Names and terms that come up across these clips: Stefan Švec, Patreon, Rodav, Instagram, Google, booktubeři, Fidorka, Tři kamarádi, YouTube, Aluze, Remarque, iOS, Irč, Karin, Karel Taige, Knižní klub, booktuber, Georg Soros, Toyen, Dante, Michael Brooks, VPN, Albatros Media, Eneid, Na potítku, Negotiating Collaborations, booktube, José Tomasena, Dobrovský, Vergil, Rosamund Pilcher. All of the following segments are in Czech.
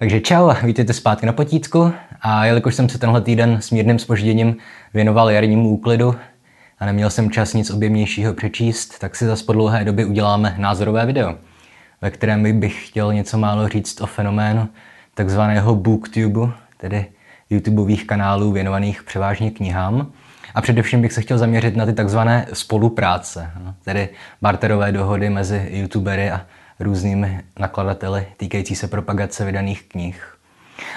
Takže čau, vítejte zpátky na potítku a jelikož jsem se tenhle týden s mírným zpožděním věnoval jarnímu úklidu a neměl jsem čas nic objemnějšího přečíst, tak si zas po dlouhé době uděláme názorové video, ve kterém bych chtěl něco málo říct o fenoménu takzvaného booktubu, tedy YouTubeových kanálů věnovaných převážně knihám. A především bych se chtěl zaměřit na ty takzvané spolupráce, tedy barterové dohody mezi YouTubery a různými nakladateli týkající se propagace vydaných knih.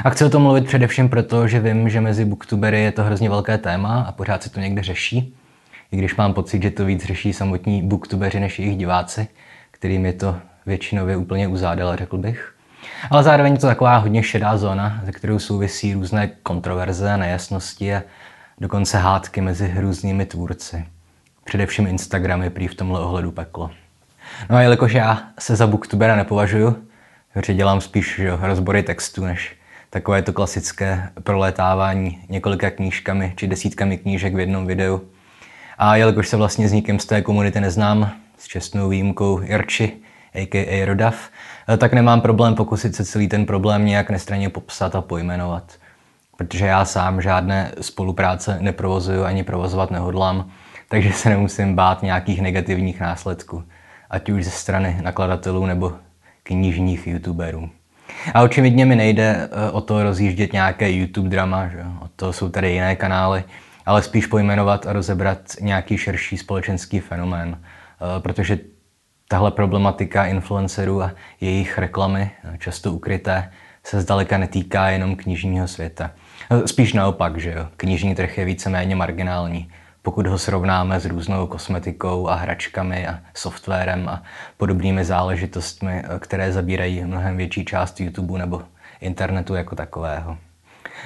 A chci o tom mluvit především proto, že vím, že mezi booktubery je to hrozně velké téma a pořád se to někde řeší, i když mám pocit, že to víc řeší samotní booktubeři než jejich diváci, kterým je to většinově úplně uzádel, řekl bych. Ale zároveň je to taková hodně šedá zóna, ze kterou souvisí různé kontroverze, nejasnosti a dokonce hádky mezi různými tvůrci. Především Instagram je prý v tomhle ohledu peklo. No a jelikož já se za booktubera nepovažuju, protože dělám spíš rozbory textů, než takové to klasické prolétávání několika knížkami či desítkami knížek v jednom videu. A jelikož se vlastně s nikým z té komunity neznám, s čestnou výjimkou Irči, a.k.a. Rodav, tak nemám problém pokusit se celý ten problém nějak nestranně popsat a pojmenovat. Protože já sám žádné spolupráce neprovozuju ani provozovat nehodlám, takže se nemusím bát nějakých negativních následků, ať už ze strany nakladatelů nebo knižních youtuberů. A očividně mi nejde o to rozjíždět nějaké YouTube drama, že? O to jsou tady jiné kanály, ale spíš pojmenovat a rozebrat nějaký širší společenský fenomén, protože tahle problematika influencerů a jejich reklamy, často ukryté, se zdaleka netýká jenom knižního světa. Spíš naopak, že jo, knižní trh je víceméně marginální, pokud ho srovnáme s různou kosmetikou a hračkami a softwarem a podobnými záležitostmi, které zabírají mnohem větší část YouTube nebo internetu jako takového.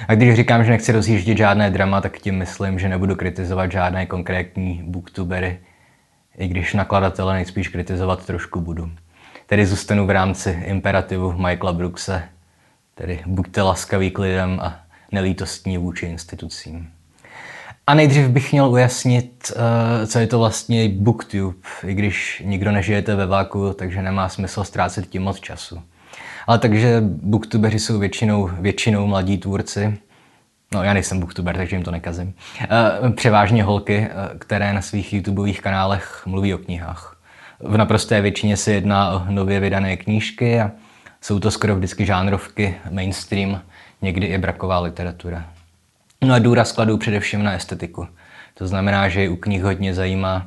A když říkám, že nechci rozjíždět žádné drama, tak tím myslím, že nebudu kritizovat žádné konkrétní booktubery, i když nakladatele nejspíš kritizovat trošku budu. Tedy zůstanu v rámci imperativu Michaela Brookse, tedy buďte laskaví k lidem a nelítostní vůči institucím. A nejdřív bych měl ujasnit, co je to vlastně booktube, i když nikdo nežijete ve váku, takže nemá smysl ztrácet tím moc času. Ale takže booktubeři jsou většinou mladí tvůrci. No, já nejsem booktuber, takže jim to nekazím. Převážně holky, které na svých YouTubeových kanálech mluví o knihách. V naprosté většině se jedná o nově vydané knížky a jsou to skoro vždycky žánrovky, mainstream, někdy i braková literatura. No a důraz kladou především na estetiku. To znamená, že je u knih hodně zajímá,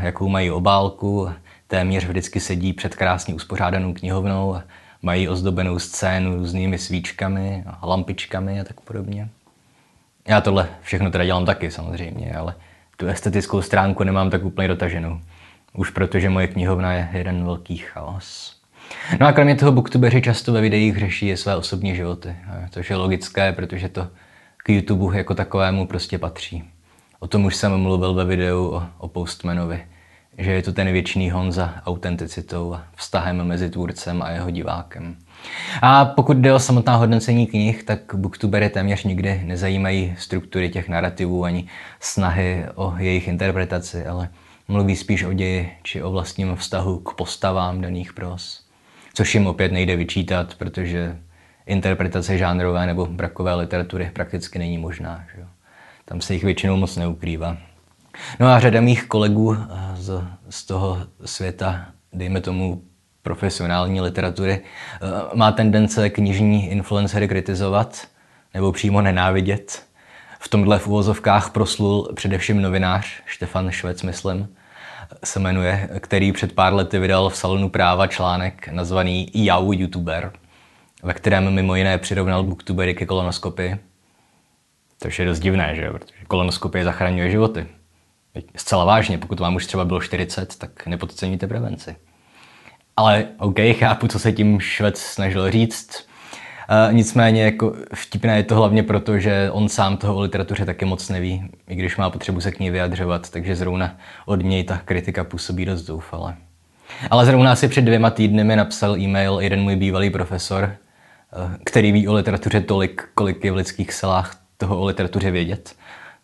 jakou mají obálku, téměř vždycky sedí před krásně uspořádanou knihovnou, mají ozdobenou scénu různými svíčkami, lampičkami a tak podobně. Já tohle všechno teda dělám taky samozřejmě, ale tu estetickou stránku nemám tak úplně dotaženou. Už protože moje knihovna je jeden velký chaos. No a kromě toho booktubeři často ve videích řeší své osobní životy, což je logické, protože to k YouTubeu jako takovému prostě patří. O tom už jsem mluvil ve videu o Postmanovi, že je to ten věčný hon za autenticitou a vztahem mezi tvůrcem a jeho divákem. A pokud jde o samotná hodnocení knih, tak booktubery téměř nikdy nezajímají struktury těch narrativů ani snahy o jejich interpretaci, ale mluví spíš o ději či o vlastním vztahu k postavám daných pros. Což jim opět nejde vyčítat, protože interpretace žánrové nebo brakové literatury prakticky není možná. Že? Tam se jich většinou moc neukrývá. No a řada mých kolegů z toho světa, dejme tomu profesionální literatury, má tendence knižní influencery kritizovat nebo přímo nenávidět. V tomhle v uvozovkách proslul především novinář, Stefan Švec, myslím, se jmenuje, který před pár lety vydal v Salonu práva článek nazvaný Jau YouTuber, ve kterém mimo jiné přirovnal booktubery ke kolonoskopii. Což je dost divné, že? Protože kolonoskopie zachraňuje životy. Zcela vážně, pokud vám už třeba bylo 40, tak nepodceníte prevenci. Ale OK, chápu, co se tím Švec snažil říct. Nicméně jako vtipné je to hlavně proto, že on sám toho o literatuře taky moc neví, i když má potřebu se k ní vyjadřovat, takže zrovna od něj ta kritika působí dost zoufale. Ale zrovna asi před 2 týdny mi napsal e-mail jeden můj bývalý profesor, který ví o literatuře tolik, kolik je v lidských silách toho o literatuře vědět.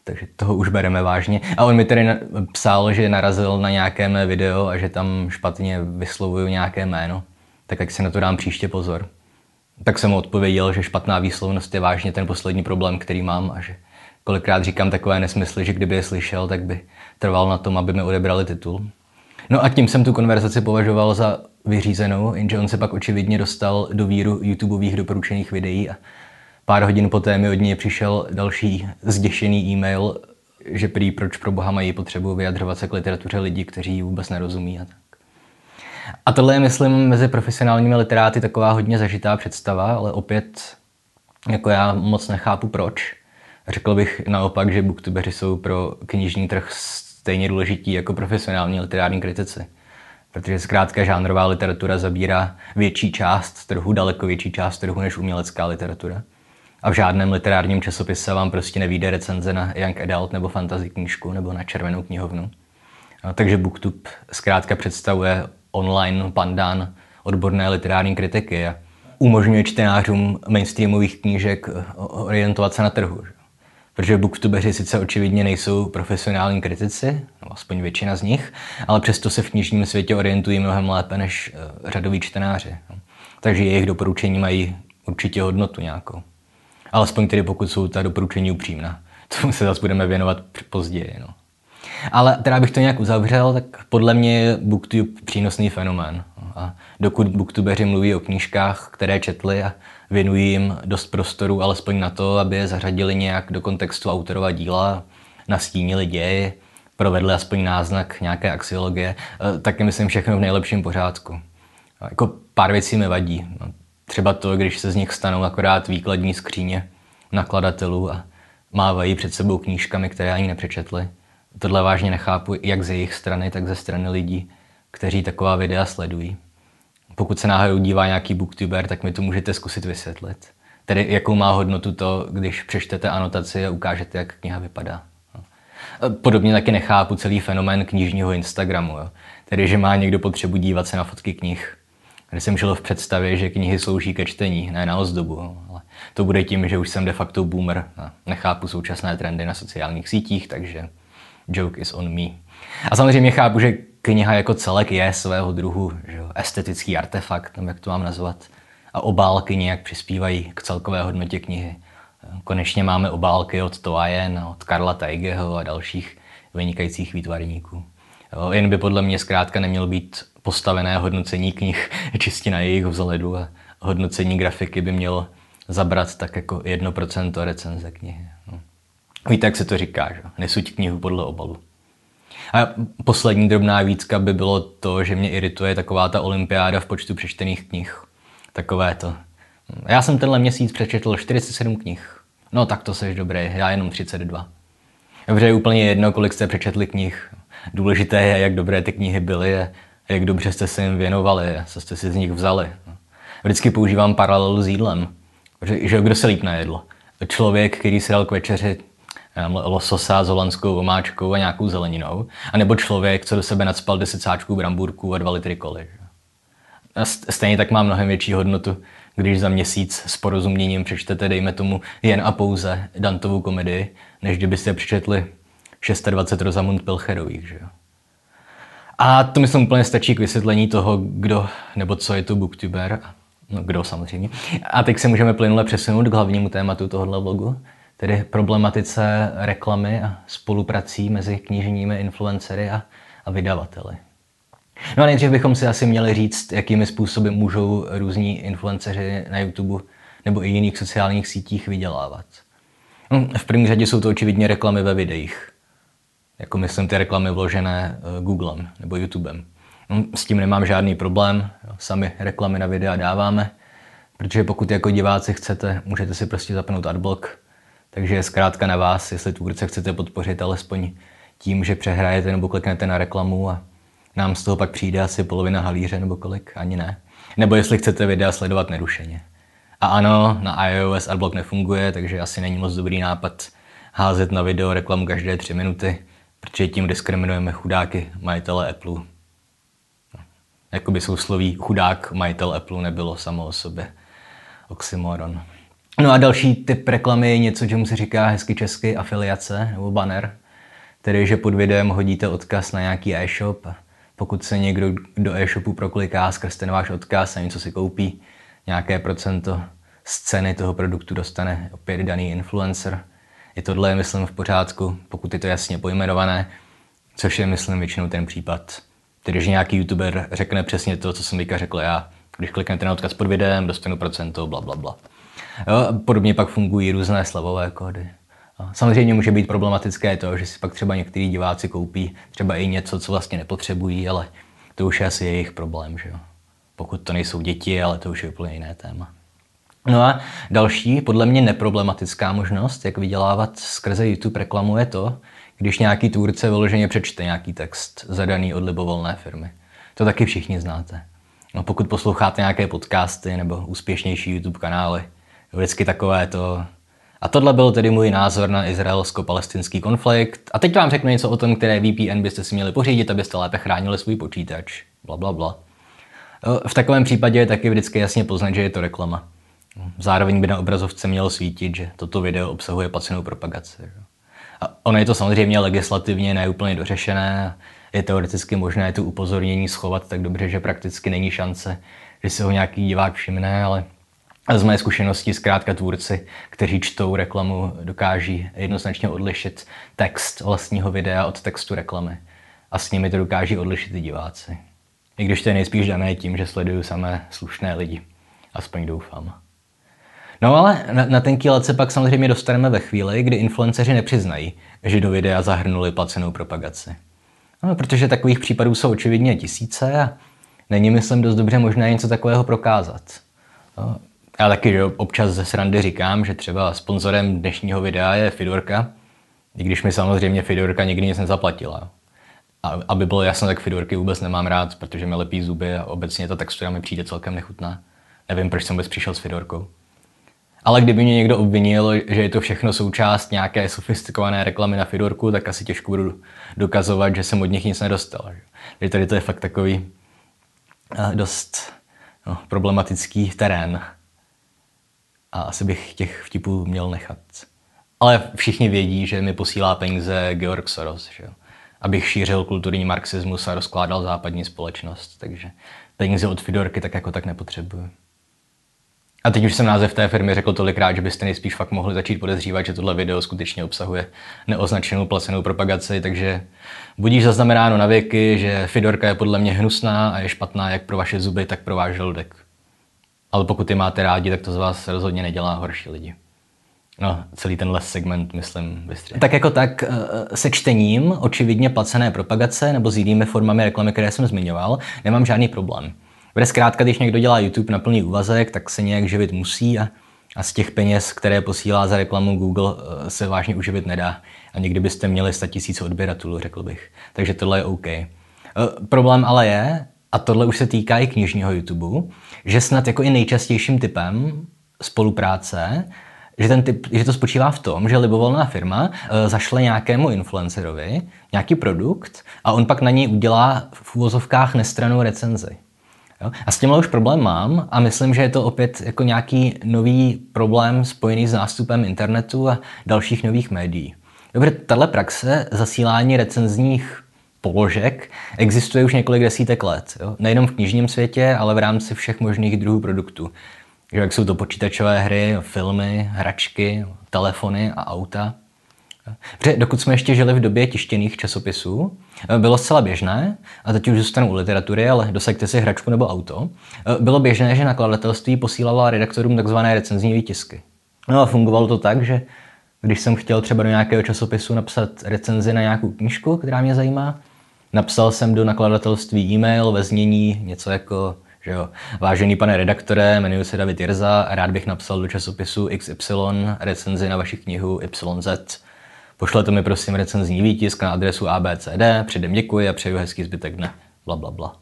Takže toho už bereme vážně. A on mi tedy psal, že narazil na nějaké mé video a že tam špatně vyslovuju nějaké jméno. Tak ať si na to dám příště pozor. Tak jsem mu odpověděl, že špatná výslovnost je vážně ten poslední problém, který mám a že kolikrát říkám takové nesmysly, že kdyby je slyšel, tak by trval na tom, aby mi odebrali titul. No a tím jsem tu konverzaci považoval za vyřízenou, jenže on se pak očividně dostal do víru YouTubeových doporučených videí a pár hodin poté mi od něj přišel další zděšený e-mail, že prý proč pro boha mají potřebu vyjadřovat se k literatuře lidí, kteří ji vůbec nerozumí a tak. A tohle je, myslím, mezi profesionálními literáty taková hodně zažitá představa, ale opět, jako já moc nechápu proč. Řekl bych naopak, že booktubeři jsou pro knižní trh stejně důležití jako profesionální literární kritici. Protože zkrátka žánrová literatura zabírá větší část trhu, daleko větší část trhu než umělecká literatura. A v žádném literárním časopise vám prostě nevyjde recenze na young adult nebo fantasy knížku nebo na červenou knihovnu. Takže booktube zkrátka představuje online pandán odborné literární kritiky a umožňuje čtenářům mainstreamových knížek orientovat se na trhu. Protože booktubeři sice očividně nejsou profesionální kritici, no aspoň většina z nich, ale přesto se v knižním světě orientují mnohem lépe než řadoví čtenáři. Takže jejich doporučení mají určitě hodnotu nějakou. Alespoň tedy pokud jsou ta doporučení upřímná. Tomu se zase budeme věnovat později. No. Ale teda bych to nějak uzavřel, tak podle mě je booktube přínosný fenomén. A dokud booktubeři mluví o knížkách, které četli a věnují jim dost prostoru alespoň na to, aby je zařadili nějak do kontextu autorova díla, nastínili děj, provedli aspoň náznak nějaké axiologie, tak je myslím všechno v nejlepším pořádku. Jako pár věcí mi vadí. Třeba to, když se z nich stanou akorát výkladní skříně nakladatelů a mávají před sebou knížkami, které ani nepřečetli. Tohle vážně nechápu jak ze jejich strany, tak ze strany lidí, kteří taková videa sledují. Pokud se náhodou dívá nějaký booktuber, tak mi to můžete zkusit vysvětlit. Tedy jakou má hodnotu to, když přečtete anotaci a ukážete, jak kniha vypadá. Podobně taky nechápu celý fenomén knižního Instagramu. Tedy, že má někdo potřebu dívat se na fotky knih. Když jsem žil v představě, že knihy slouží ke čtení, ne na ozdobu. Ale to bude tím, že už jsem de facto boomer a nechápu současné trendy na sociálních sítích, takže joke is on me. A samozřejmě chápu, že kniha jako celek je svého druhu že estetický artefakt, nebo jak to mám nazvat, a obálky nějak přispívají k celkové hodnotě knihy. Konečně máme obálky od Toyen, od Karla Taigeho a dalších vynikajících výtvarníků. Jen by podle mě zkrátka neměl být postavené hodnocení knih čistě na jejich vzhledu a hodnocení grafiky by mělo zabrat tak jako 1% recenze knihy. Víte, jak se to říká, že? Nesuď knihu podle obalu. A poslední drobná výtka by bylo to, že mě irituje taková ta olympiáda v počtu přečtených knih. Takové to. Já jsem tenhle měsíc přečetl 47 knih. No tak to seš dobrý, já jenom 32. Dobře, je úplně jedno, kolik jste přečetli knih. Důležité je, jak dobré ty knihy byly a jak dobře jste se jim věnovali a co jste si z nich vzali. Vždycky používám paralelu s jídlem. Že kdo se líp najedl? Člověk, který si dal k večeři lososa s holandskou omáčkou a nějakou zeleninou, anebo člověk, co do sebe nacpal 10 sáčků bramburků a 2 litry koly. Stejně tak má mnohem větší hodnotu, když za měsíc s porozuměním přečtete, dejme tomu, jen a pouze Dantovu komedii, než kdybyste přečetli 26 Rosamund Pilcherových. Že? A to myslím úplně stačí k vysvětlení toho, kdo nebo co je to booktuber. No kdo samozřejmě. A teď se můžeme plynule přesunout k hlavnímu tématu tohoto vlogu. Tedy problematice reklamy a spoluprací mezi knižními influencery a vydavateli. No a nejdřív bychom si asi měli říct, jakými způsoby můžou různí influenceři na YouTube nebo i jiných sociálních sítích vydělávat. V první řadě jsou to očividně reklamy ve videích. Jako myslím ty reklamy vložené Googlem nebo YouTubem. S tím nemám žádný problém, sami reklamy na videa dáváme, protože pokud jako diváci chcete, můžete si prostě zapnout adblock. Takže je zkrátka na vás, jestli tvůrce chcete podpořit alespoň tím, že přehrajete nebo kliknete na reklamu a nám z toho pak přijde asi polovina halíře nebo kolik, ani ne. Nebo jestli chcete videa sledovat nerušeně. A ano, na iOS adblock nefunguje, takže asi není moc dobrý nápad házet na video reklamu každé 3 minuty, protože tím diskriminujeme chudáky majitele Apple. Jakoby sousloví chudák majitel Apple nebylo samo o sobě. Oxymoron. No a další typ reklamy je něco, čemu se říká hezky česky afiliace nebo banner. Tedy, že pod videem hodíte odkaz na nějaký e-shop a pokud se někdo do e-shopu prokliká skrz ten váš odkaz a něco si koupí, nějaké procento z ceny toho produktu dostane opět daný influencer. I tohle je, myslím, v pořádku, pokud je to jasně pojmenované, což je, myslím, většinou ten případ. Tedy, že nějaký youtuber řekne přesně to, co jsem teďka řekl já. Když kliknete na odkaz pod videem, dostanu procento, bla, bla, bla. Jo, podobně pak fungují různé slevové kódy. Samozřejmě může být problematické to, že si pak třeba některý diváci koupí třeba i něco, co vlastně nepotřebují, ale to už je asi jejich problém, že jo. Pokud to nejsou děti, ale to už je úplně jiné téma. No a další, podle mě neproblematická možnost, jak vydělávat skrze YouTube reklamu, je to, když nějaký tvůrce vyloženě přečte nějaký text zadaný od libovolné firmy. To taky všichni znáte. No, pokud posloucháte nějaké podcasty nebo úspěšnější YouTube kanály, vždycky takové to. A tohle byl tedy můj názor na izraelsko-palestinský konflikt. A teď vám řeknu něco o tom, které VPN byste si měli pořídit, abyste lépe chránili svůj počítač. Bla, bla, bla. V takovém případě je taky vždycky jasně poznat, že je to reklama. Zároveň by na obrazovce mělo svítit, že toto video obsahuje placenou propagaci. A ono je to samozřejmě legislativně neúplně dořešené. Je teoreticky možné tu upozornění schovat tak dobře, že prakticky není šance, že se ho nějaký divák všimne, ale z mé zkušenosti zkrátka tvůrci, kteří čtou reklamu, dokáží jednoznačně odlišit text vlastního videa od textu reklamy. A s nimi to dokáží odlišit i diváci. I když to je nejspíš dané tím, že sleduju samé slušné lidi. Aspoň doufám. No ale na tenký let se pak samozřejmě dostaneme ve chvíli, kdy influenceři nepřiznají, že do videa zahrnuli placenou propagaci. No, protože takových případů jsou očividně tisíce a není, myslím, dost dobře možné něco takového prokázat. No, já taky, že občas ze srandy říkám, že třeba sponzorem dnešního videa je Fidorka, i když mi samozřejmě Fidorka nikdy nic nezaplatila. A aby bylo jasno, tak Fidorky vůbec nemám rád, protože mi lepí zuby a obecně ta textura mi přijde celkem nechutná. Nevím, proč jsem vůbec přišel s Fidorkou. Ale kdyby mě někdo obvinil, že je to všechno součást nějaké sofistikované reklamy na Fidorku, tak asi těžko budu dokazovat, že jsem od nich nic nedostal. Takže tady to je fakt takový dost problematický terén. A asi bych těch vtipů měl nechat. Ale všichni vědí, že mi posílá peníze Georg Soros, že? Abych šířil kulturní marxismus a rozkládal západní společnost. Takže peníze od Fidorky tak jako tak nepotřebuju. A teď už jsem název té firmy řekl tolikrát, že byste nejspíš fakt mohli začít podezřívat, že tohle video skutečně obsahuje neoznačenou placenou propagaci, takže budíš zaznamenáno na věky, že Fidorka je podle mě hnusná a je špatná jak pro vaše zuby, tak pro váš žaludek. Ale pokud je máte rádi, tak to z vás rozhodně nedělá horší lidi. No, celý tenhle segment, myslím, vystřihnu. Tak jako tak se čtením očividně placené propagace nebo s jinými formami reklamy, které jsem zmiňoval, nemám žádný problém. Protože zkrátka, když někdo dělá YouTube na plný úvazek, tak se nějak živit musí a z těch peněz, které posílá za reklamu Google, se vážně uživit nedá. A někdy byste měli 100 000 odběratelů, řekl bych. Takže tohle je OK. Problém ale je, a tohle už se týká i knižního YouTube, že snad jako i nejčastějším typem spolupráce, že to spočívá v tom, že libovolná firma zašle nějakému influencerovi nějaký produkt a on pak na něj udělá v uvozovkách nestrannou recenzi. Jo? A s tímhle už problém mám a myslím, že je to opět jako nějaký nový problém spojený s nástupem internetu a dalších nových médií. Dobře, tahle praxe zasílání recenzních položek existuje už několik desítek let. Jo? Nejenom v knižním světě, ale v rámci všech možných druhů produktů. Jo, jak jsou to počítačové hry, filmy, hračky, telefony a auta. Protože dokud jsme ještě žili v době tištěných časopisů, bylo zcela běžné, a teď už zůstanu u literatury, ale dosaďte si hračku nebo auto, bylo běžné, že nakladatelství posílala redaktorům takzvané recenzní výtisky. No a fungovalo to tak, že když jsem chtěl třeba do nějakého časopisu napsat recenzi na nějakou knížku, která mě zajímá, napsal jsem do nakladatelství e-mail ve znění něco jako, že jo, vážený pane redaktore, jmenuji se David Jirza a rád bych napsal do časopisu XY recenzi na vaši knihu YZ. Pošlete mi prosím recenzní výtisk na adresu ABCD, předem děkuji a přeju hezký zbytek dne. Bla, bla, bla.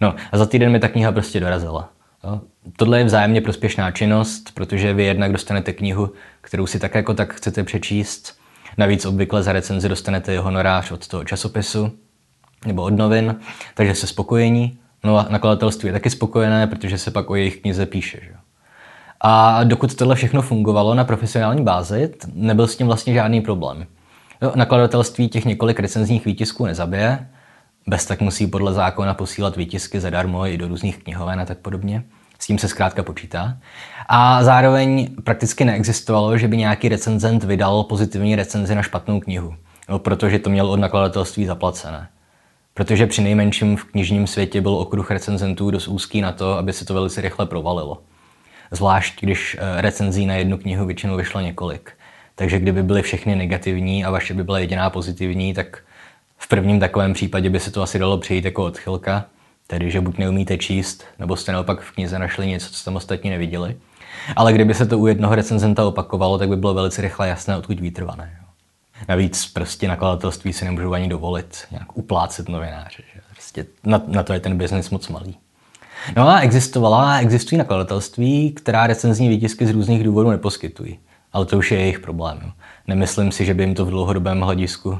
No a za týden mi ta kniha prostě dorazila. Jo? Tohle je vzájemně prospěšná činnost, protože vy jednak dostanete knihu, kterou si tak jako tak chcete přečíst. Navíc obvykle za recenzi dostanete honorář od toho časopisu nebo od novin, takže se spokojení. No a nakladatelství je taky spokojené, protože se pak o jejich knize píše, že jo. A dokud tohle všechno fungovalo na profesionální bázi, nebyl s tím vlastně žádný problém. Jo, nakladatelství těch několik recenzních výtisků nezabije, bez tak musí podle zákona posílat výtisky zadarmo i do různých knihoven a tak podobně. S tím se zkrátka počítá. A zároveň prakticky neexistovalo, že by nějaký recenzent vydal pozitivní recenzi na špatnou knihu. No, protože to měl od nakladatelství zaplacené. Protože při nejmenším v knižním světě byl okruh recenzentů dost úzký na to, aby se to velice rychle provalilo. Zvlášť když recenzí na jednu knihu většinou vyšlo několik. Takže kdyby byly všechny negativní a vaše by byla jediná pozitivní, tak v prvním takovém případě by se to asi dalo přejít jako odchylka. Tedy, že buď neumíte číst, nebo jste naopak v knize našli něco, co tam ostatní neviděli. Ale kdyby se to u jednoho recenzenta opakovalo, tak by bylo velice rychle jasné, odkud výtrvané. Navíc prostě nakladatelství si nemůžou ani dovolit nějak uplácet novináře. Že? Prostě na to je ten biznis moc malý. No a existují nakladatelství, která recenzní výtisky z různých důvodů neposkytují. Ale to už je jejich problém. Jo? Nemyslím si, že by jim to v dlouhodobém hledisku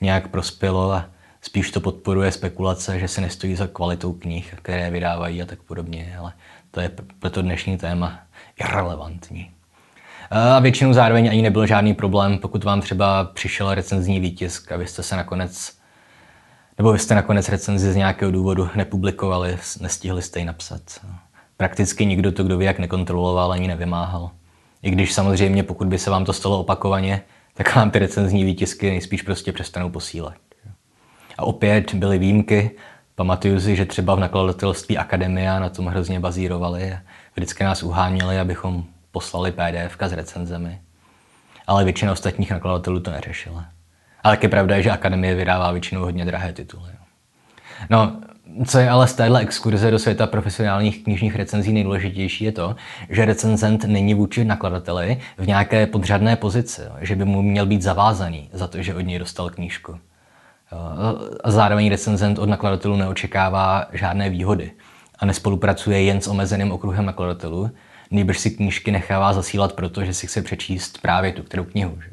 nějak prospělo a spíš to podporuje spekulace, že se nestojí za kvalitou knih, které vydávají a tak podobně, ale to je proto dnešní téma irrelevantní. A většinou zároveň ani nebyl žádný problém, pokud vám třeba přišel recenzní výtisk a vy jste nakonec recenzi z nějakého důvodu nepublikovali, nestihli jste ji napsat. Prakticky nikdo to, kdo ví, jak nekontroloval, ani nevymáhal. I když samozřejmě, pokud by se vám to stalo opakovaně, tak vám ty recenzní výtisky nejspíš prostě přestanou posílat. A opět byly výjimky. Pamatuju si, že třeba v nakladatelství Akademia na tom hrozně bazírovali a vždycky nás uháněli, abychom poslali PDFka s recenzemi. Ale většina ostatních nakladatelů to neřešila. Ale je pravda, že Akademie vydává většinou hodně drahé tituly. No, co je ale z téhle exkurze do světa profesionálních knižních recenzí nejdůležitější, je to, že recenzent není vůči nakladateli v nějaké podřadné pozici, že by mu měl být zavázaný za to, že od něj dostal knížku. A zároveň recenzent od nakladatelů neočekává žádné výhody a nespolupracuje jen s omezeným okruhem nakladatelů, nejbrž si knížky nechává zasílat proto, že si chce přečíst právě tu kterou knihu. Že?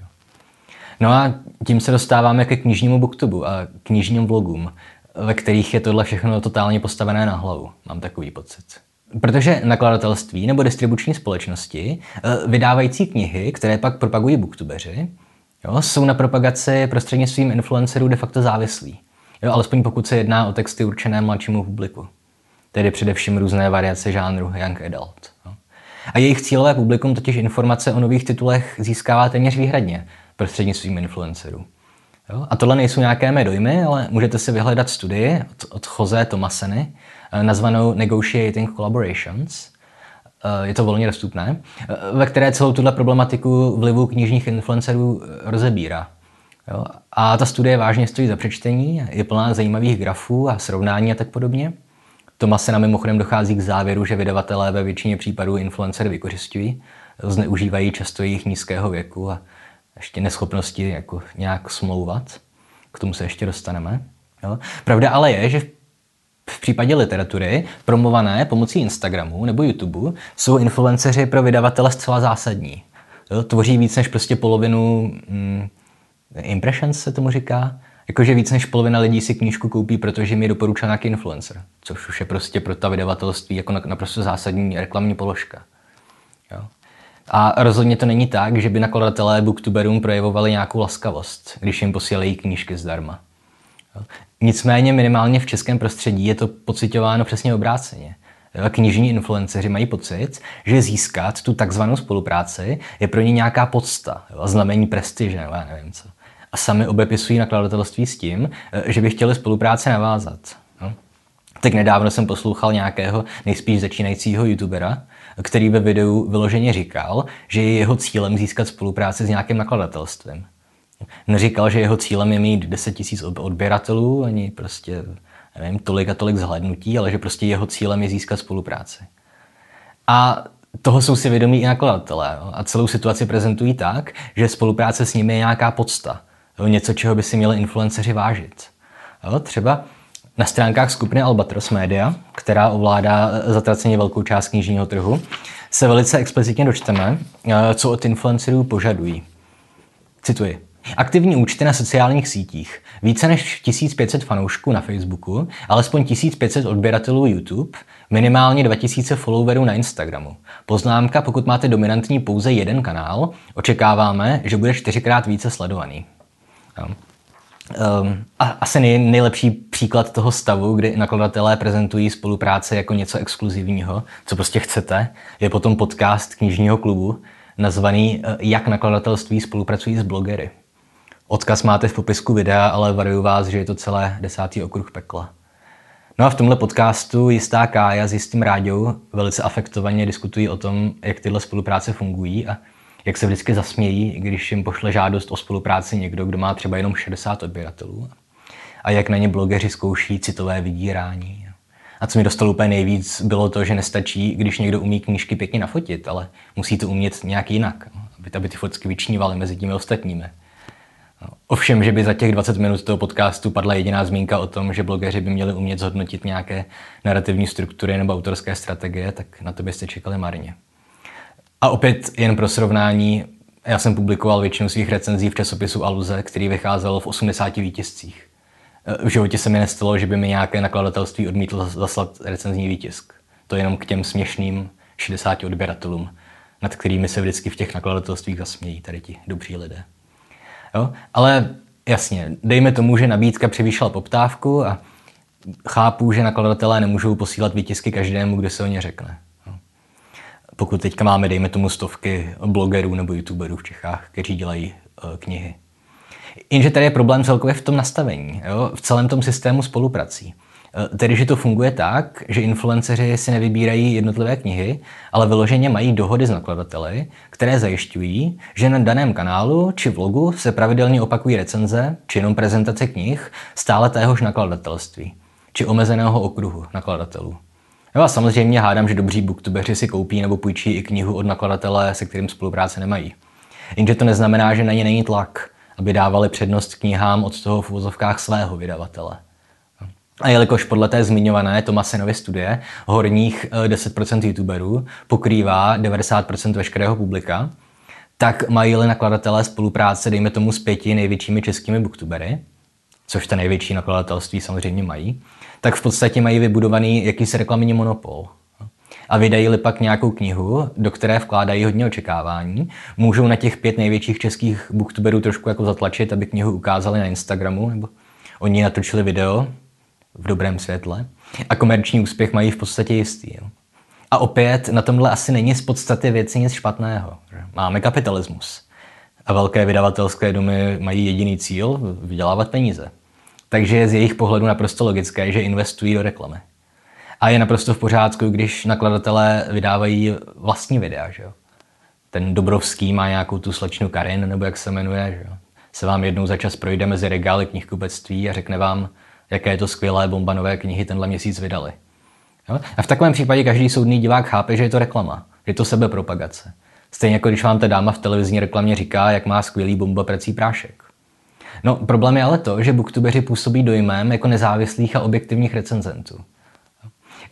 No a tím se dostáváme ke knižnímu booktubu a knižním blogům, ve kterých je tohle všechno totálně postavené na hlavu, mám takový pocit. Protože nakladatelství nebo distribuční společnosti vydávající knihy, které pak propagují booktubeři, jo, jsou na propagaci prostřednictvím influencerů de facto závislí. Jo, alespoň pokud se jedná o texty určené mladšímu publiku. Tedy především různé variace žánru young adult. Jo. A jejich cílové publikum totiž informace o nových titulech získává téměř výhradně prostřednictvím influencerů. Jo. A tohle nejsou nějaké mé dojmy, ale můžete si vyhledat studii od José Tomaseny nazvanou Negotiating Collaborations. Je to volně dostupné, ve které celou tuhle problematiku vlivu knižních influencerů rozebírá. Jo? A ta studie vážně stojí za přečtení, je plná zajímavých grafů a srovnání a tak podobně. Tomasena mimochodem dochází k závěru, že vydavatelé ve většině případů influencery vykořisťují, zneužívají často jejich nízkého věku a ještě neschopnosti jako nějak smlouvat. K tomu se ještě dostaneme. Jo? Pravda ale je, že v případě literatury, promované pomocí Instagramu nebo YouTube, jsou influenceři pro vydavatele zcela zásadní. Tvoří víc než prostě polovinu impressions, se tomu říká. Jakože víc než polovina lidí si knížku koupí, protože mi doporučil nějaký influencer. Což už je prostě pro ta vydavatelství jako naprosto zásadní reklamní položka. Jo. A rozhodně to není tak, že by nakladatelé booktuberům projevovali nějakou laskavost, když jim posílají knížky zdarma. Jo. Nicméně minimálně v českém prostředí je to pocitováno přesně obráceně. Knižní influenceři mají pocit, že získat tu takzvanou spolupráci je pro ně nějaká podsta, znamení prestiže, nebo já nevím co. A sami obepisují nakladatelství s tím, že by chtěli spolupráci navázat. Tak nedávno jsem poslouchal nějakého nejspíš začínajícího youtubera, který ve videu vyloženě říkal, že je jeho cílem získat spolupráci s nějakým nakladatelstvím. Neříkal, že jeho cílem je mít 10 000 odběratelů, ani prostě, nevím, tolik a tolik zhlédnutí, ale že prostě jeho cílem je získat spolupráci. A toho jsou si vědomí i nakladatelé. Jo? A celou situaci prezentují tak, že spolupráce s nimi je nějaká podsta. Jo? Něco, čeho by si měli influenceři vážit. Jo? Třeba na stránkách skupiny Albatros Media, která ovládá zatraceně velkou část knižního trhu, se velice explicitně dočteme, co od influencerů požadují. Cituji. Aktivní účty na sociálních sítích, více než 1500 fanoušků na Facebooku, alespoň 1500 odběratelů YouTube, minimálně 2000 followerů na Instagramu. Poznámka, pokud máte dominantní pouze jeden kanál, očekáváme, že bude 4× více sledovaný. Jo. Asi nejlepší příklad toho stavu, kdy nakladatelé prezentují spolupráci jako něco exkluzivního, co prostě chcete, je potom podcast Knižního klubu nazvaný Jak nakladatelství spolupracují s blogery. Odkaz máte v popisku videa, ale varuju vás, že je to celé 10. okruh pekla. No a v tomhle podcastu jistá Kája s jistým Ráďou velice afektovaně diskutují o tom, jak tyhle spolupráce fungují a jak se vždycky zasmějí, když jim pošle žádost o spolupráci někdo, kdo má třeba jenom 60 odběratelů. A jak na ně blogeři zkouší citové vydírání. A co mi dostalo úplně nejvíc, bylo to, že nestačí, když někdo umí knížky pěkně nafotit, ale musí to umět nějak jinak, aby ty fotky vyčnívaly mezi těmi ostatními. Ovšem, že by za těch 20 minut toho podcastu padla jediná zmínka o tom, že blogeři by měli umět zhodnotit nějaké narrativní struktury nebo autorské strategie, tak na to byste čekali marně. A opět jen pro srovnání, já jsem publikoval většinu svých recenzí v časopisu Aluze, který vycházel v 80 výtiscích. V životě se mi nestalo, že by mi nějaké nakladatelství odmítlo zaslat recenzní výtisk. To jenom k těm směšným 60 odběratelům, nad kterými se vždycky v těch nakladatelstvích zasmějí tady ti dobří lidé. Jo? Ale jasně, dejme tomu, že nabídka převýšila poptávku a chápu, že nakladatelé nemůžou posílat výtisky každému, kdo se o ně řekne. Pokud teďka máme, dejme tomu, stovky blogerů nebo youtuberů v Čechách, kteří dělají knihy. Jenže tady je problém celkově v tom nastavení, jo? V celém tom systému spoluprací. Tedy, že to funguje tak, že influenceři si nevybírají jednotlivé knihy, ale vyloženě mají dohody s nakladateli, které zajišťují, že na daném kanálu či vlogu se pravidelně opakují recenze či jenom prezentace knih stále téhož nakladatelství či omezeného okruhu nakladatelů. Jo a samozřejmě hádám, že dobří booktubeři si koupí nebo půjčí i knihu od nakladatele, se kterým spolupráce nemají. Jenže to neznamená, že na ně není tlak, aby dávali přednost knihám od toho v uvozovkách svého vydavatele. A jelikož podle té zmiňované Tomasenovy studie horních 10% youtuberů pokrývá 90% veškerého publika, tak mají-li nakladatelé spolupráce, dejme tomu, s 5 největšími českými booktubery, což ta největší nakladatelství samozřejmě mají, tak v podstatě mají vybudovaný jakýsi reklamní monopol. A vydají-li pak nějakou knihu, do které vkládají hodně očekávání, můžou na těch 5 největších českých booktuberů trošku jako zatlačit, aby knihu ukázali na Instagramu, nebo oni natočili video v dobrém světle a komerční úspěch mají v podstatě jistý. Jo. A opět na tomhle asi není z podstaty věci nic špatného. Máme kapitalismus a velké vydavatelské domy mají jediný cíl – vydělávat peníze. Takže je z jejich pohledu naprosto logické, že investují do reklamy. A je naprosto v pořádku, když nakladatelé vydávají vlastní videa. Že jo? Ten Dobrovský má nějakou tu slečnu Karin, nebo jak se jmenuje. Že jo? Se vám jednou za čas projde mezi regály knihkupectví a řekne vám, jaké to skvělé bombanové knihy tenhle měsíc vydali. Jo? A v takovém případě každý soudný divák chápe, že je to reklama, že je to sebepropagace. Stejně jako když vám ta dáma v televizní reklamě říká, jak má skvělý bomba prací prášek. No, problém je ale to, že booktubeři působí dojmem jako nezávislých a objektivních recenzentů.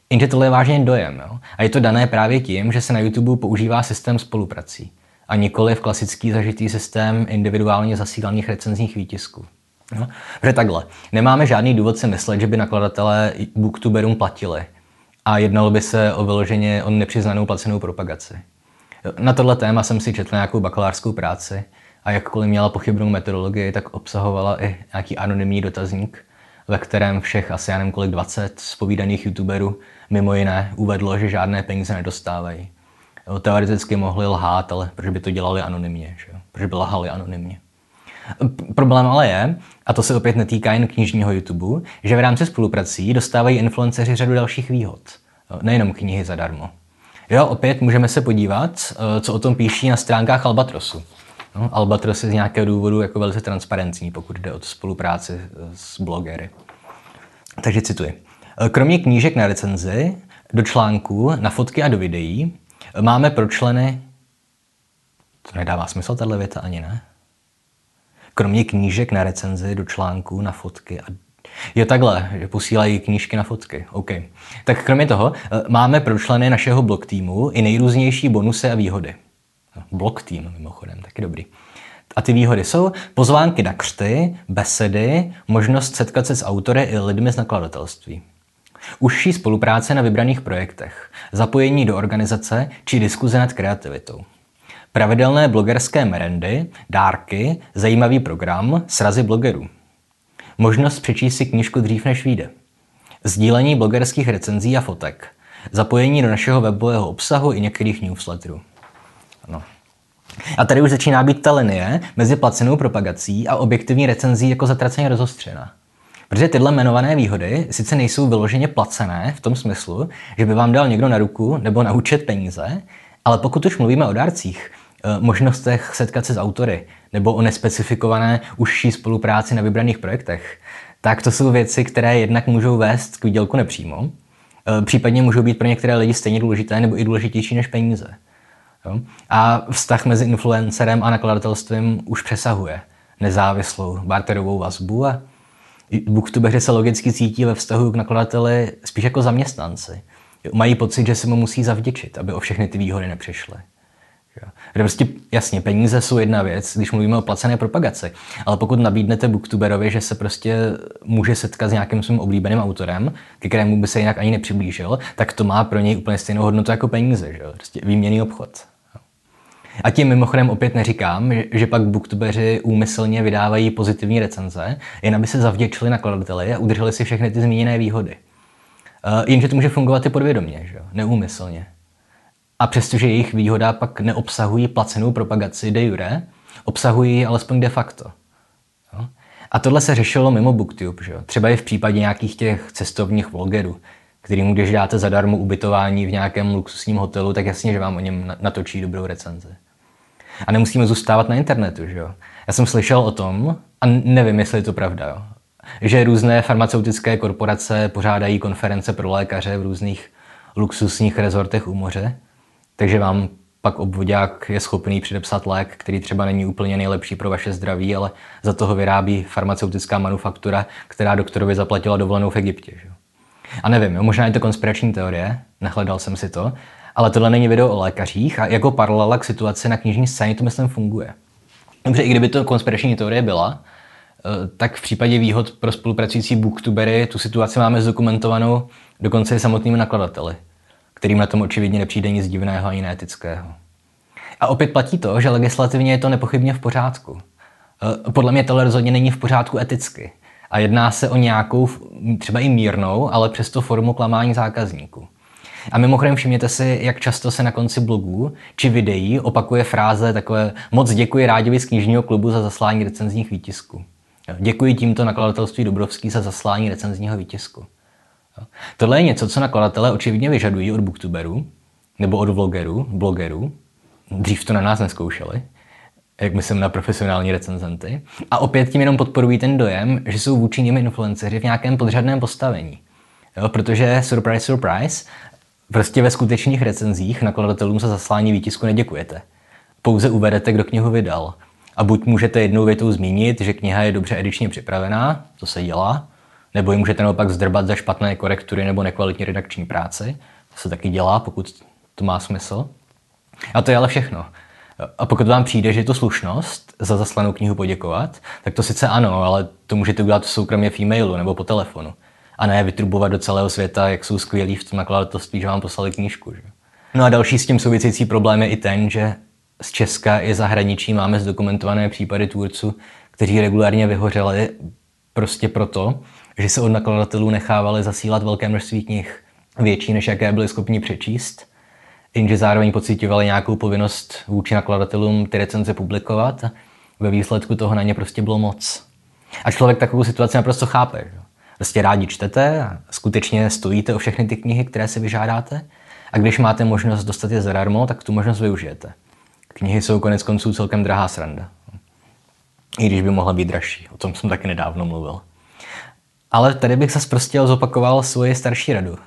Jenže tohle je vážně dojem, jo? A je to dané právě tím, že se na YouTube používá systém spoluprací a nikoli v klasický zažitý systém individuálně zasílaných recenzních výtisků. No, že takhle. Nemáme žádný důvod si myslet, že by nakladatelé booktuberům platili a jednalo by se o vyloženě o nepřiznanou placenou propagaci. Na tohle téma jsem si četl nějakou bakalářskou práci a jakkoliv měla pochybnou metodologii, tak obsahovala i nějaký anonymní dotazník, ve kterém všech asi já nevím kolik 20 zpovídaných youtuberů mimo jiné uvedlo, že žádné peníze nedostávají. Teoreticky mohli lhát, ale proč by to dělali anonymně? Že? Proč by lhali anonymně? Problém ale je, a to se opět netýká jen knižního YouTube, že v rámci spoluprací dostávají influenceři řadu dalších výhod. Nejenom knihy zadarmo. Jo, opět můžeme se podívat, co o tom píší na stránkách Albatrosu. No, Albatros je z nějakého důvodu jako velice transparentní, pokud jde o spolupráci s blogery. Takže cituji. Kromě knížek na recenzi, do článků, na fotky a do videí máme pro členy... To nedává smysl, tato věta ani ne. Kromě knížek na recenzi, do článků, na fotky a... Jo, takhle, že posílají knížky na fotky, OK. Tak kromě toho máme pro členy našeho blog týmu i nejrůznější bonusy a výhody. Blog tým, mimochodem, taky dobrý. A ty výhody jsou pozvánky na křty, besedy, možnost setkat se s autory i lidmi z nakladatelství. Užší spolupráce na vybraných projektech, zapojení do organizace či diskuze nad kreativitou. Pravidelné blogerské merendy, dárky, zajímavý program, srazy blogerů. možnost přečíst si knížku dřív, než vyjde, sdílení blogerských recenzí a fotek, zapojení do našeho webového obsahu i některých newsletterů. Ano. A tady už začíná být ta linie mezi placenou propagací a objektivní recenzí jako zatraceně rozostřena. Protože tyhle jmenované výhody sice nejsou vyloženě placené v tom smyslu, že by vám dal někdo na ruku nebo na účet peníze, ale pokud už mluvíme o dárcích, možnostech setkat se s autory nebo o nespecifikované užší spolupráci na vybraných projektech, tak to jsou věci, které jednak můžou vést k výdělku nepřímo, případně můžou být pro některé lidi stejně důležité nebo i důležitější než peníze. Jo? A vztah mezi influencerem a nakladatelstvím už přesahuje nezávislou barterovou vazbu a booktubeři se logicky cítí ve vztahu k nakladateli spíš jako zaměstnanci. Mají pocit, že se mu musí zavděčit, aby o všechny ty výhody nepřišly. Prostě jasně, peníze jsou jedna věc, když mluvíme o placené propagaci, ale pokud nabídnete booktuberovi, že se prostě může setkat s nějakým svým oblíbeným autorem, ke kterému by se jinak ani nepřiblížil, tak to má pro něj úplně stejnou hodnotu jako peníze, že? Prostě výměnný obchod. A tím mimochodem opět neříkám, že pak booktubeři úmyslně vydávají pozitivní recenze, jen aby se zavděčili nakladateli a udrželi si všechny ty zmíněné výhody. Jenže to může fungovat i podvědomě, že? Neúmyslně. A přestože jejich výhoda pak neobsahují placenou propagaci de jure, obsahují ji alespoň de facto. Jo? A tohle se řešilo mimo booktube, že? Třeba i v případě nějakých těch cestovních vlogerů, kterým když dáte zadarmo ubytování v nějakém luxusním hotelu, tak jasně, že vám o něm natočí dobrou recenzi. A nemusíme zůstávat na internetu, že jo? Já jsem slyšel o tom, a nevím, jestli je to pravda, jo? Že různé farmaceutické korporace pořádají konference pro lékaře v různých luxusních rezortech u moře, takže vám pak obvoďák je schopný předepsat lék, který třeba není úplně nejlepší pro vaše zdraví, ale za toho vyrábí farmaceutická manufaktura, která doktorovi zaplatila dovolenou v Egyptě. Že? A nevím, jo, možná je to konspirační teorie, nehledal jsem si to, ale tohle není video o lékařích a jako paralela k situaci na knižní scéně to myslím funguje. Dobře, i kdyby to konspirační teorie byla, tak v případě výhod pro spolupracující booktubery tu situaci máme zdokumentovanou dokonce i samotnými nakladateli, kterým na tom očividně nepřijde nic divného ani neetického. A opět platí to, že legislativně je to nepochybně v pořádku. Podle mě tohle rozhodně není v pořádku eticky. A jedná se o nějakou, třeba i mírnou, ale přesto formu klamání zákazníků. A mimochodem všimněte si, jak často se na konci blogů či videí opakuje fráze takové moc děkuji Ráděvi z knižního klubu za zaslání recenzních výtisků. Děkuji tímto nakladatelství Dobrovský za zaslání recenzního výtisku. Tohle je něco, co nakladatelé očividně vyžadují od booktuberů, nebo od blogerů, dřív to na nás nezkoušeli, jak myslím na profesionální recenzenty, a opět tím jenom podporují ten dojem, že jsou vůči nimi influenceři v nějakém podřadném postavení. Jo, protože, surprise, surprise, prostě ve skutečných recenzích nakladatelům za zaslání výtisku neděkujete. Pouze uvedete, kdo knihu vydal. A buď můžete jednou větou zmínit, že kniha je dobře edičně připravená, to se dělá, nebo ji můžete naopak zdrbat za špatné korektury nebo nekvalitní redakční práci. To se taky dělá, pokud to má smysl. A to je ale všechno. A pokud vám přijde, že je to slušnost za zaslanou knihu poděkovat, tak to sice ano, ale to můžete udělat soukromě v e-mailu nebo po telefonu. A ne vytrubovat do celého světa, jak jsou skvělí v tom nakladatelství, že vám poslali knížku. Že? No a další s tím související problém je i ten, že z Česka i zahraničí máme zdokumentované případy tvůrců, kteří regulárně vyhořeli prostě proto, že se od nakladatelů nechávali zasílat velké množství knih, větší než jaké byli schopni přečíst, jenže zároveň pociťovali nějakou povinnost vůči nakladatelům ty recenze publikovat a ve výsledku toho na ně prostě bylo moc. A člověk takovou situaci naprosto chápe. Že? Prostě rádi čtete a skutečně stojíte o všechny ty knihy, které si vyžádáte, a když máte možnost dostat je zadarmo, tak tu možnost využijete. Knihy jsou koneckonců celkem drahá sranda. I když by mohla být dražší, o tom jsem taky nedávno mluvil. Ale tady bych zase prostě zopakoval svoji starší radu,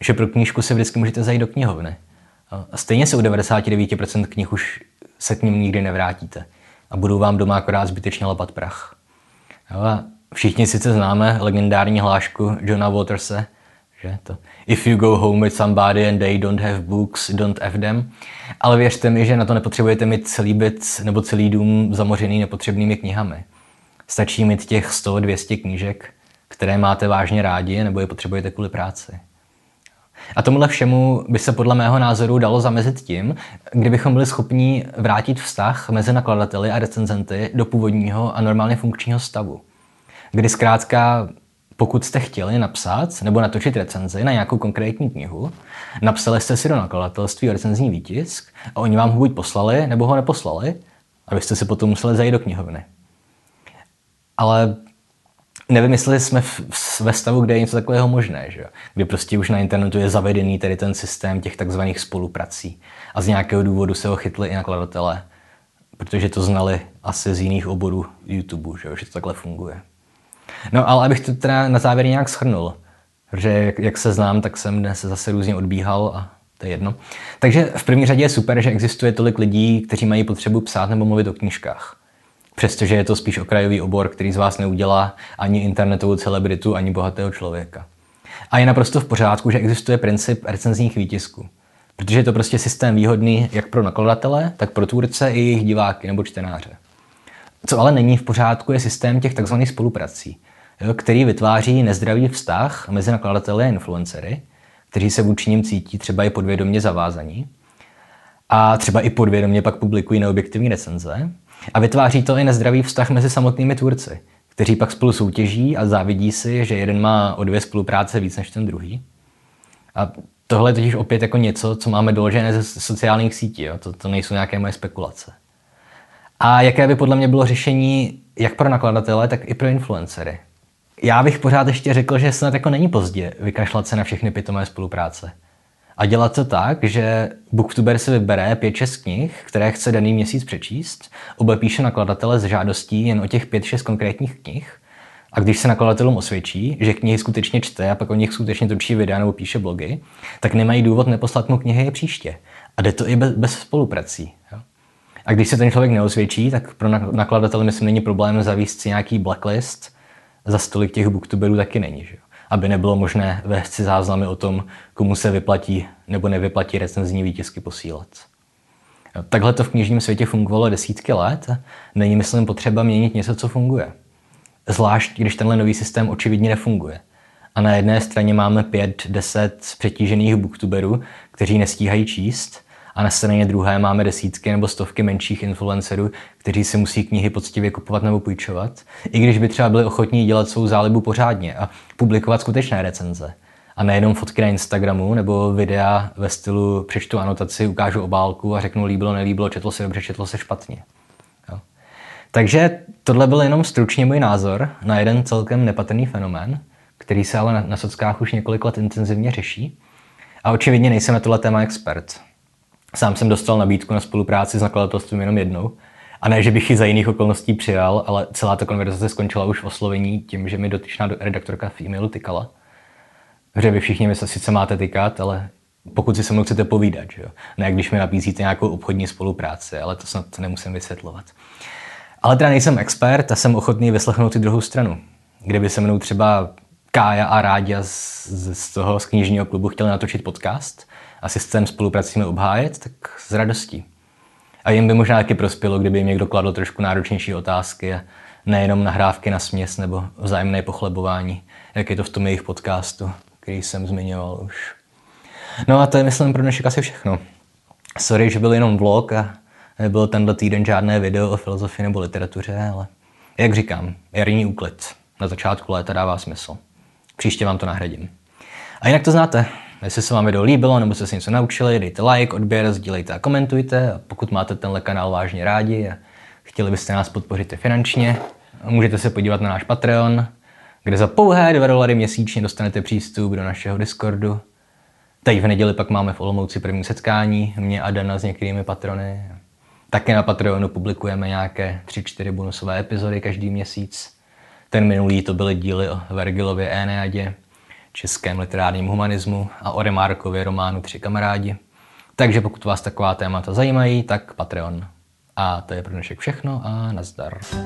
že pro knížku se vždycky můžete zajít do knihovny. A stejně se u 99% knih už se k ním nikdy nevrátíte a budou vám doma akorát zbytečně lapat prach. A všichni sice známe legendární hlášku Johna Waterse, že to If you go home with somebody and they don't have books, don't F them. Ale věřte mi, že na to nepotřebujete mít celý byt nebo celý dům zamořený nepotřebnými knihami. Stačí mít těch 100-200 knížek, které máte vážně rádi nebo je potřebujete kvůli práci. A tomuhle všemu by se podle mého názoru dalo zamezit tím, kdybychom byli schopni vrátit vztah mezi nakladateli a recenzenty do původního a normálně funkčního stavu. kdy zkrátka, pokud jste chtěli napsat nebo natočit recenzi na nějakou konkrétní knihu, napsali jste si do nakladatelství recenzní výtisk a oni vám ho buď poslali, nebo ho neposlali, abyste si potom museli zajít do knihovny. Ale nevymysleli jsme ve stavu, kde je něco takového možné, že? Kdy prostě už na internetu je zavedený tady ten systém těch takzvaných spoluprací a z nějakého důvodu se ho chytli i nakladatelé, protože to znali asi z jiných oborů YouTube, že to takhle funguje. No ale abych to teda na závěr nějak shrnul, protože jak se znám, tak jsem dnes zase různě odbíhal a to je jedno. Takže v první řadě je super, že existuje tolik lidí, kteří mají potřebu psát nebo mluvit o knížkách. Přestože je to spíš okrajový obor, který z vás neudělá ani internetovou celebritu, ani bohatého člověka. A je naprosto v pořádku, že existuje princip recenzních výtisků. Protože je to prostě systém výhodný jak pro nakladatele, tak pro tvůrce i jejich diváky nebo čtenáře. Co ale není v pořádku, je systém těch tzv. Spoluprací, který vytváří nezdravý vztah mezi nakladateli a influencery, kteří se vůči nim cítí třeba i podvědomě zavázaní a třeba i podvědomě pak publikují neobjektivní recenze. A vytváří to i nezdravý vztah mezi samotnými tvůrci, kteří pak spolu soutěží a závidí si, že jeden má o 2 spolupráce víc než ten druhý. A tohle je totiž opět jako něco, co máme doložené ze sociálních sítí. Jo? To nejsou nějaké moje spekulace. A jaké by podle mě bylo řešení jak pro nakladatele, tak i pro influencery? Já bych pořád ještě řekl, že snad jako není pozdě vykašlat se na všechny pitomé spolupráce. A dělat to tak, že booktuber si vybere 5-6 knih, které chce daný měsíc přečíst, obepíše nakladatele s žádostí jen o těch 5-6 konkrétních knih a když se nakladatelům osvědčí, že knihy skutečně čte a pak o nich skutečně točí videa nebo píše blogy, tak nemají důvod neposlat mu knihy příště. A jde to i bez spoluprací. Jo? A když se ten člověk neosvědčí, tak pro nakladatele myslím není problém zavést si nějaký blacklist, za stolik těch booktuberů taky není, že jo? Aby nebylo možné vést si záznamy o tom, komu se vyplatí nebo nevyplatí recenzní výtisky posílat. Takhle to v knižním světě fungovalo desítky let. Není, myslím, potřeba měnit něco, co funguje. Zvlášť, když tenhle nový systém očividně nefunguje. A na jedné straně máme 5-10 přetížených booktuberů, kteří nestíhají číst, a na straně druhé máme desítky nebo stovky menších influencerů, kteří si musí knihy poctivě kupovat nebo půjčovat, i když by třeba byli ochotní dělat svou zálibu pořádně a publikovat skutečné recenze. A nejenom fotky na Instagramu nebo videa ve stylu přečtu anotaci, ukážu obálku a řeknu líbilo, nelíbilo, četlo se dobře, četlo se špatně. Jo. Takže tohle byl jenom stručně můj názor na jeden celkem nepatrný fenomén, který se ale na sockách už několik let intenzivně řeší. A očividně nejsem na tohle téma expert. Sám jsem dostal nabídku na spolupráci s nakladatelstvím jenom jednou. A ne, že bych ji za jiných okolností přijal, ale celá ta konverzace skončila už v oslovení tím, že mi dotyčná redaktorka v e-mailu tykala. Že vy všichni mi se sice máte tykat, ale pokud si se mnou chcete povídat, že jo? Ne, když mi nabízíte nějakou obchodní spolupráci, ale to snad nemusím vysvětlovat. Ale teda nejsem expert a jsem ochotný vyslechnout i druhou stranu. Kdyby se mnou třeba Kája a Ráďa z toho z knižního klubu chtěli natočit podcast, a systém spolupracíme obhájet, tak s radostí. A jim by možná taky prospělo, kdyby jim někdo kladl trošku náročnější otázky a nejenom nahrávky na směs nebo vzájemné pochlebování, jak je to v tom jejich podcastu, který jsem zmiňoval už. No a to je, myslím, pro dnešek asi všechno. Sorry, že byl jenom vlog a nebyl tenhle týden žádné video o filozofii nebo literatuře, ale jak říkám, jarní úklid na začátku léta dává smysl. Příště vám to nahradím. A jinak to znáte. Jestli se vám video líbilo nebo jste se něco naučili, dejte like, odběr, sdílejte a komentujte. A pokud máte tenhle kanál vážně rádi a chtěli byste nás podpořit finančně, můžete se podívat na náš Patreon, kde za pouhé $2 měsíčně dostanete přístup do našeho Discordu. Teď v neděli pak máme v Olomouci první setkání, mě a Dana s některými patrony. Také na Patreonu publikujeme nějaké 3-4 bonusové epizody každý měsíc. Ten minulý to byly díly o Vergilově Eneidě, českém literárním humanismu a o Remarkově románu Tři kamarádi. Takže pokud vás taková témata zajímají, tak Patreon. A to je pro dnešek všechno a nazdar.